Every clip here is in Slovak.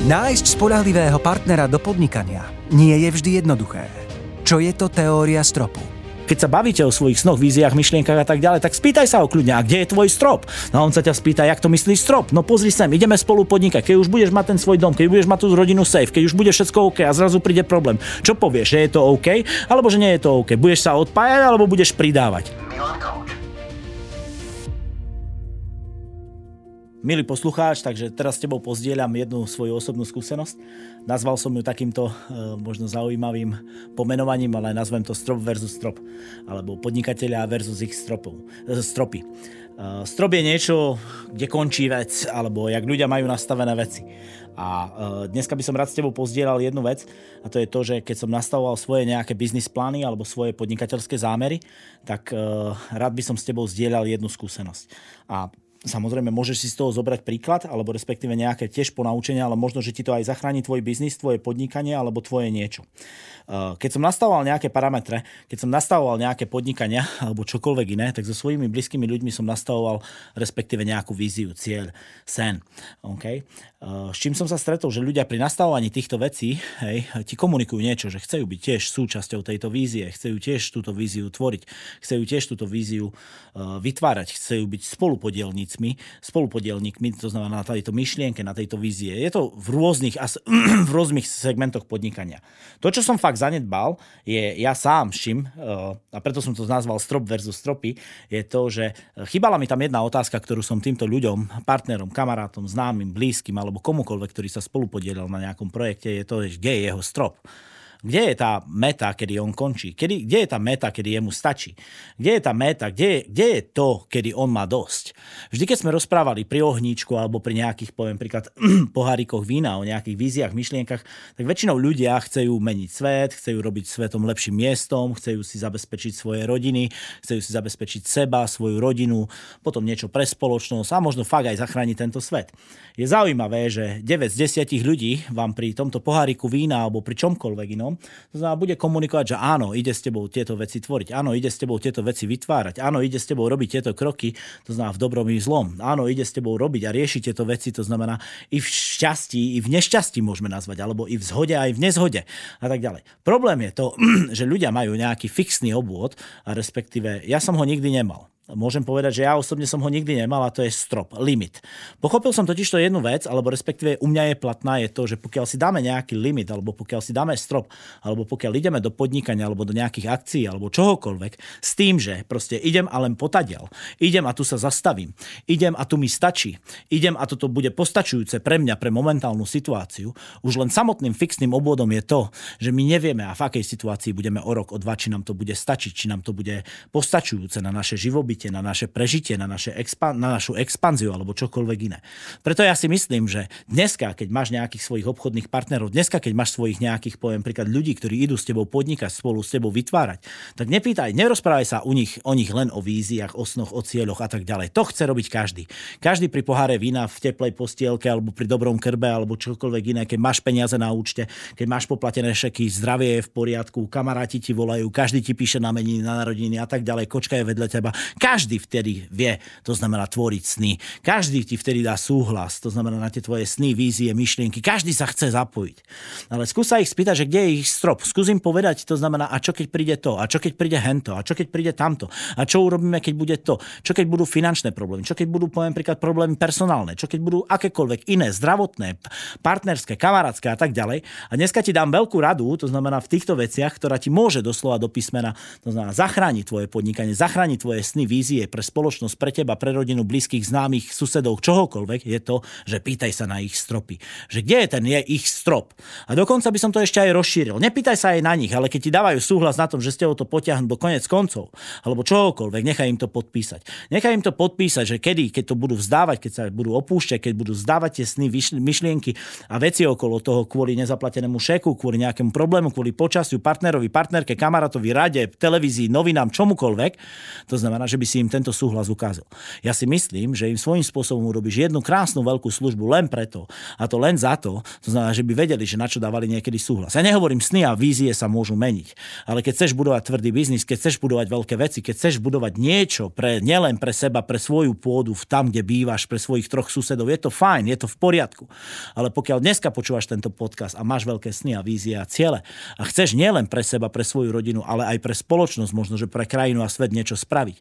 Nájsť spoľahlivého partnera do podnikania nie je vždy jednoduché. Čo je to teória stropu? Keď sa bavíte o svojich snoch, víziách, myšlienkach a tak ďalej, tak spýtaj sa ho kľudne, a kde je tvoj strop? No a on sa ťa spýta, jak to myslíš strop? No pozri sem, ideme spolu podnikať. Keď už budeš mať ten svoj dom, keď budeš mať tú rodinu safe, keď už bude všetko OK a zrazu príde problém. Čo povieš, že je to OK, alebo že nie je to OK? Budeš sa odpájať alebo budeš pridávať? Milý poslucháč, takže teraz s tebou pozdieľam jednu svoju osobnú skúsenosť. Nazval som ju takýmto možno zaujímavým pomenovaním, ale nazvem to strop versus strop, alebo podnikatelia versus ich stropy. Strop je niečo, kde končí vec, alebo jak ľudia majú nastavené veci. A dneska by som rád s tebou pozdieľal jednu vec, a to je to, že keď som nastavoval svoje nejaké biznis plány alebo svoje podnikateľské zámery, tak rád by som s tebou zdieľal jednu skúsenosť. A samozrejme, môžeš si z toho zobrať príklad, alebo respektíve nejaké tiež ponaučenia, ale možno, že ti to aj zachráni tvoj biznis, tvoje podnikanie, alebo tvoje niečo. Keď som nastavoval nejaké parametre, keď som nastavoval nejaké podnikania, alebo čokoľvek iné, tak so svojimi blízkymi ľuďmi som nastavoval respektíve nejakú víziu, cieľ, sen. Okay? S čím som sa stretol, že ľudia pri nastavovaní týchto vecí, hej, ti komunikujú niečo, že chcú byť tiež súčasťou tejto vízie, chcú tiež túto víziu tvoriť, chcú tiež túto víziu vytvárať, chcú byť spolupodielníkmi, to znamená na tejto myšlienke, na tejto vízie. Je to v rôznych segmentoch podnikania. To, čo som fakt zanedbal, je ja sám s čím, a preto som to nazval strop versus stropy, je to, že chýbala mi tam jedna otázka, ktorú som týmto ľuďom, partnerom, kamarátom, známym, blízkym alebo komukoľvek, ktorý sa spolupodielal na nejakom projekte, je to, že kde je jeho strop. Kde je tá meta, kedy on končí? Kde je tá meta, kedy jemu stačí? Kde je tá meta? Kde je to, kedy on má dosť? Vždy, keď sme rozprávali pri ohníčku alebo pri nejakých, poviem príklad, pohárikoch vína, o nejakých víziách, myšlienkach, tak väčšinou ľudia chcú meniť svet, chcú robiť svetom lepším miestom, chcú si zabezpečiť svoje rodiny, chcú si zabezpečiť seba, svoju rodinu, potom niečo pre spoločnosť a možno fakt aj zachrániť tento svet. Je zaujímavé, že 9 z 10 ľudí vám pri tomto poháriku vína alebo pri čomkoľvek inom, to znamená, bude komunikovať, že áno, ide s tebou tieto veci tvoriť, áno, ide s tebou tieto veci vytvárať, áno, ide s tebou robiť tieto kroky, to znamená v dobrom i zlom, áno, ide s tebou robiť a riešiť tieto veci, to znamená i v šťastí, i v nešťastí môžeme nazvať, alebo i v zhode, aj v nezhode a tak ďalej. Problém je to, že ľudia majú nejaký fixný obvod a respektíve ja som ho nikdy nemal. Môžem povedať, že ja osobne som ho nikdy nemal a to je strop, limit. Pochopil som totiž to jednu vec, alebo respektíve u mňa je platná, je to, že pokiaľ si dáme nejaký limit, alebo pokiaľ si dáme strop, alebo pokiaľ ideme do podnikania, alebo do nejakých akcií, alebo čohokoľvek, s tým, že proste idem a len potadiaľ, idem a tu sa zastavím, idem a tu mi stačí, idem a toto bude postačujúce pre mňa, pre momentálnu situáciu, už len samotným fixným obvodom je to, že my nevieme, a v akej situácii budeme o rok, o dva, či nám to bude stačiť, či nám to bude postačujúce na naše živobytie, na naše prežitie, na našu expanziu alebo čokoľvek iné. Preto ja si myslím, že dneska, keď máš nejakých svojich obchodných partnerov, dneska, keď máš svojich nejakých, poviem príklad, ľudí, ktorí idú s tebou podnikať, spolu s tebou vytvárať, tak nepýtaj, nerozprávaj sa o nich len o víziách, o snoch, o cieľoch a tak ďalej. To chce robiť každý. Každý pri poháre vína, v teplej postielke alebo pri dobrom krbe alebo čokoľvek iné, keď máš peniaze na účte, keď máš poplatené šeky, zdravie je v poriadku, kamaráti ti volajú, každý ti píše na meniny, na narodiny a tak ďalej, kočka je vedľa teba. Každý vtedy vie, to znamená tvoriť sny. Každý ti vtedy dá súhlas, to znamená na tie tvoje sny, vízie, myšlienky. Každý sa chce zapojiť. Ale skús sa ich spýtať, že kde je ich strop. Skús im povedať, to znamená, a čo keď príde to, a čo keď príde hento, a čo keď príde tamto, a čo urobíme, keď bude to, čo keď budú finančné problémy, čo keď budú, poviem príklad, problémy personálne, čo keď budú akékoľvek iné, zdravotné, partnerské, kamarátske a tak ďalej. A dneska ti dám veľkú radu, to znamená v týchto veciach, ktorá ti môže doslova do písmena, to znamená zachrániť tvoje podnikanie, zachrániť tvoje sny, vízie pre spoločnosť, pre teba, pre rodinu, blízkych, známych, susedov, čohokoľvek, je to, že pýtaj sa na ich stropy. Že kde je ten ich strop? A dokonca by som to ešte aj rozšíril. Nepýtaj sa aj na nich, ale keď ti dávajú súhlas na tom, že ste ho to potiahnu do koniec koncov, alebo čohokoľvek, nechaj im to podpísať. Nechaj im to podpísať, že keď to budú vzdávať, keď sa budú opúšťať, keď budú vzdávať tie sny, myšlienky a veci okolo toho kvôli nezaplatenému šeku, kvôli nejakému problému, kvôli počasiu, partnerovi, partnerke, kamarátovi, rade, televízii, novinám, čomukoľvek. To znamená, že by si im tento súhlas ukázal. Ja si myslím, že im svojím spôsobom urobíš jednu krásnu veľkú službu len preto, a to len za to, to znamená, že by vedeli, že na čo dávali niekedy súhlas. Ja nehovorím, sny a vízie sa môžu meniť, ale keď chceš budovať tvrdý biznis, keď chceš budovať veľké veci, keď chceš budovať niečo pre nielen pre seba, pre svoju pôdu, tam kde bývaš, pre svojich troch susedov, je to fajn, je to v poriadku. Ale pokiaľ dneska počúvaš tento podcast a máš veľké sny a vízie a ciele a chceš nielen pre seba, pre svoju rodinu, ale aj pre spoločnosť, možno že pre krajinu a svet niečo spraviť,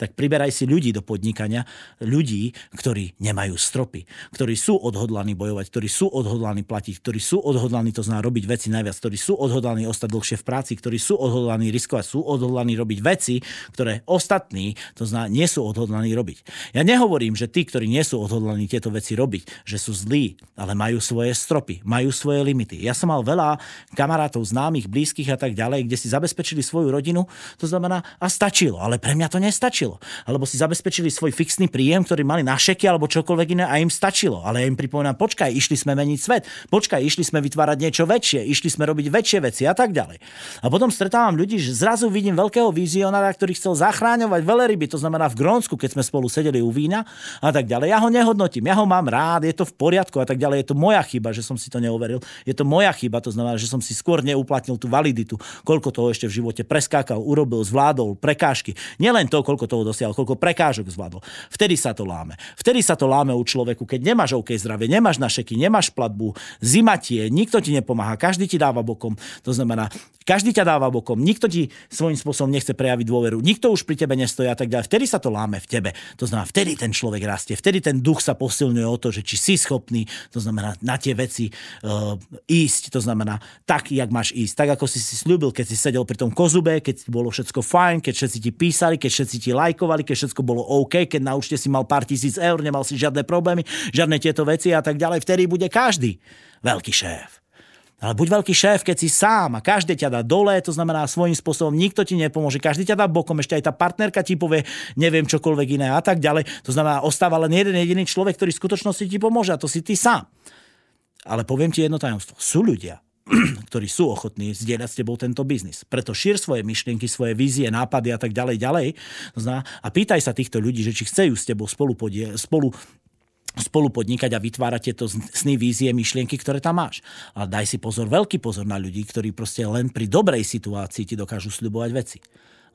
tak priberaj si ľudí do podnikania, ľudí, ktorí nemajú stropy, ktorí sú odhodlaní bojovať, ktorí sú odhodlaní platiť, ktorí sú odhodlaní, to znamená robiť veci najviac, ktorí sú odhodlaní ostať dlhšie v práci, ktorí sú odhodlaní riskovať, sú odhodlaní robiť veci, ktoré ostatní, to znamená, nie sú odhodlaní robiť. Ja nehovorím, že tí, ktorí nie sú odhodlaní tieto veci robiť, že sú zlí, ale majú svoje stropy, majú svoje limity. Ja som mal veľa kamarátov, známych, blízkych a tak ďalej, kde si zabezpečili svoju rodinu, to znamená a stačilo, ale pre mňa to nestačilo. Alebo si zabezpečili svoj fixný príjem, ktorý mali na šeky alebo čokoľvek iné a im stačilo, ale ja im pripomínam, počkaj, išli sme meniť svet. Počkaj, išli sme vytvárať niečo väčšie, išli sme robiť väčšie veci a tak ďalej. A potom stretávam ľudí, že zrazu vidím veľkého vizionára, ktorý chcel zachráňovať veľryby, to znamená v Grónsku, keď sme spolu sedeli u vína a tak ďalej. Ja ho nehodnotím, ja ho mám rád, je to v poriadku a tak ďalej, je to moja chyba, že som si to neoveril. Je to moja chyba, to znamená, že som si skôr neuplatnil tú validitu, koľko toho ešte v živote preskákal, urobil, zvládol prekážky. Nielen to, koľko toho dosiahol, koľko prekážok zvládol. Vtedy sa to láme. Vtedy sa to láme u človeku, keď nemáš OK zdravie, nemáš na šeky, nemáš platbu, zima tie, nikto ti nepomáha, každý ti dáva bokom. To znamená, každý ťa dáva bokom, nikto ti svojím spôsobom nechce prejaviť dôveru, nikto už pri tebe nestojí a tak ďalej. Vtedy sa to láme v tebe. To znamená, vtedy ten človek rastie, vtedy ten duch sa posilňuje o to, že či si schopný, to znamená na tie veci ísť, to znamená tak, jak máš ísť. Tak, ako si si sľúbil, keď si sedel pri tom kozube, keď bolo všetko fajn, keď všetci ti písali, keď všetci ti lajkovali, keď všetko bolo OK, keď na účte si mal pár tisíc eur, nemal si žiadne problémy, žiadne tieto veci a tak ďalej. Vtedy bude každý veľký šéf. Ale buď veľký šéf, keď si sám a každý ťa dá dole, to znamená svojím spôsobom, nikto ti nepomôže, každý ťa dá bokom, ešte aj tá partnerka ti povie, neviem čokoľvek iné a tak ďalej. To znamená, ostáva len jeden jediný človek, ktorý v skutočnosti ti pomôže a to si ty sám. Ale poviem ti jedno tajomstvo, sú ľudia, ktorí sú ochotní zdieľať s tebou tento biznis. Preto šír svoje myšlienky, svoje vízie, nápady a tak ďalej. To znamená, a pýtaj sa týchto ľudí, že či chcú s tebou spolu podnikať a vytvárať tieto sny, vízie, myšlienky, ktoré tam máš. Ale daj si pozor, veľký pozor na ľudí, ktorí proste len pri dobrej situácii ti dokážu sľubovať veci.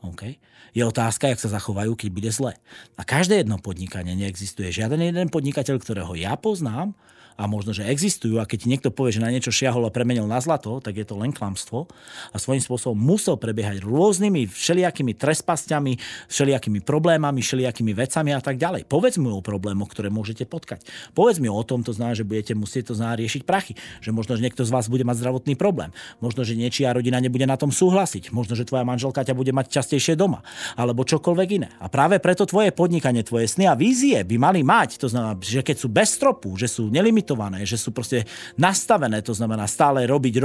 Okay. Je otázka, jak sa zachovajú, keď bude zle. A každé jedno podnikanie neexistuje. Žiaden jeden podnikateľ, ktorého ja poznám, a možno, že existujú, a keď niekto povie, že na niečo šiahol a premenil na zlato, tak je to len klamstvo a svojím spôsobom musel prebiehať rôznymi všelijakými trespasťami, všelijakými problémami, všelijakými vecami a tak ďalej. Povedz mi o problémoch, ktoré môžete potkať. Povedz mi o tom, to znamená, že budete musieť to znamená riešiť prachy, že možno, že niekto z vás bude mať zdravotný problém, možno, že niečia rodina nebude na tom súhlasiť, možno, že tvoja manželka ťa bude mať častejšie doma, alebo čokoľvek iné. A práve preto tvoje podnikanie, tvoje sny a vízie by mali mať, to znamená, že keď sú bez stropu, že sú nelimitované, že sú proste nastavené, to znamená stále robiť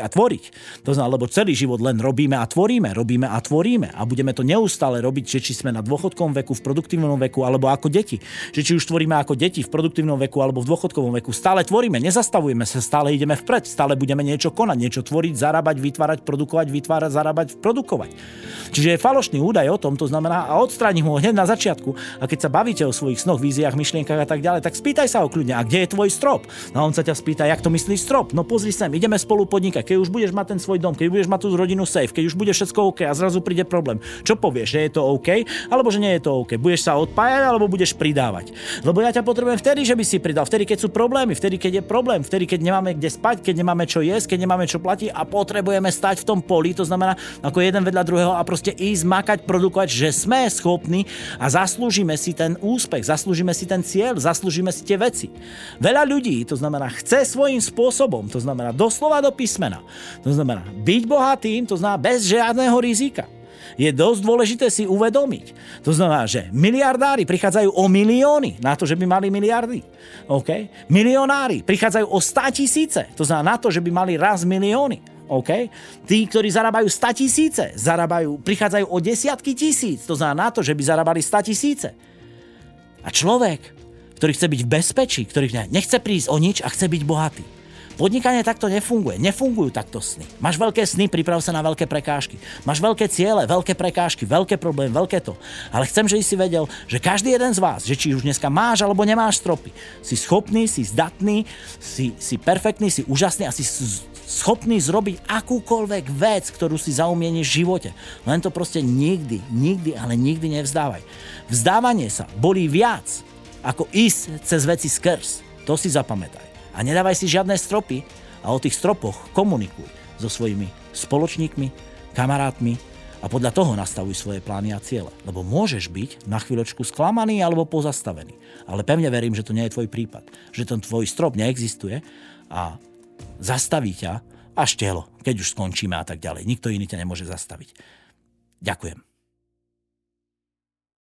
a tvoriť. To znamená, lebo celý život len robíme a tvoríme a budeme to neustále robiť, že či sme na dôchodkovom veku, v produktívnom veku alebo ako deti. Že či už tvoríme ako deti v produktívnom veku alebo v dôchodkovom veku, stále tvoríme, nezastavujeme sa, stále ideme vpred, stále budeme niečo konať, niečo tvoriť, zarábať, vytvárať, produkovať. Čiže je falošný údaj o tom, to znamená a odstráni ho hneď na začiatku a keď sa bavíte o svojich snoch, víziách, myšlienkach a tak ďalej, tak spýtaj sa ho kľudne, a kde je tvoj strop? No on sa ťa spýta, jak to myslíš strop? No pozri sem, ideme spolu podnikať. Keď už budeš mať ten svoj dom, keď budeš mať tú rodinu safe, keď už bude všetko OK a zrazu príde problém. Čo povieš, že je to OK, alebo že nie je to OK? Budeš sa odpájať alebo budeš pridávať? Lebo ja ťa potrebujem vtedy, že by si pridal, vtedy keď sú problémy, vtedy keď je problém, vtedy keď nemáme kde spať, keď nemáme čo jesť, keď nemáme čo platiť a potrebujeme stať v tom poli, to znamená ako jeden vedľa druhého a proste ísť makať, produkovať, že sme schopní a zaslúžime si ten úspech. Zaslúžime si ten cieľ, zaslúžime si tie veci. Veľa ľudí, to znamená, chce svojím spôsobom, to znamená doslova do písmena, to znamená byť bohatým, to znamená bez žiadneho rizika. Je dosť dôležité si uvedomiť. To znamená, že miliardári prichádzajú o milióny na to, že by mali miliardy. Okay? Milionári prichádzajú o 100 000, to znamená na to, že by mali raz milióny. OK? Tí, ktorí zarábajú 100 000, prichádzajú o desiatky tisíc, to znamená na to, že by zarábali 100 000. A človek, ktorý chce byť v bezpečí, ktorý nechce prísť o nič a chce byť bohatý. Podnikanie takto nefunguje. Nefungujú takto sny. Máš veľké sny, priprav sa na veľké prekážky. Máš veľké ciele, veľké prekážky, veľké problémy, veľké to. Ale chcem, že si vedel, že každý jeden z vás, že či už dneska máš alebo nemáš stropy, si schopný, si zdatný, si perfektný, si úžasný a si schopný zrobiť akúkoľvek vec, ktorú si zaumieniš v živote. Len to proste nikdy, ale nikdy nevzdávaj. Vzdávanie sa bolí viac, ako ísť cez veci skrz. To si zapamätaj. A nedávaj si žiadne stropy a o tých stropoch komunikuj so svojimi spoločníkmi, kamarátmi a podľa toho nastavuj svoje plány a ciele. Lebo môžeš byť na chvíľočku sklamaný alebo pozastavený. Ale pevne verím, že to nie je tvoj prípad. Že ten tvoj strop neexistuje a zastaví ťa až telo, keď už skončíme a tak ďalej. Nikto iný ťa nemôže zastaviť. Ďakujem.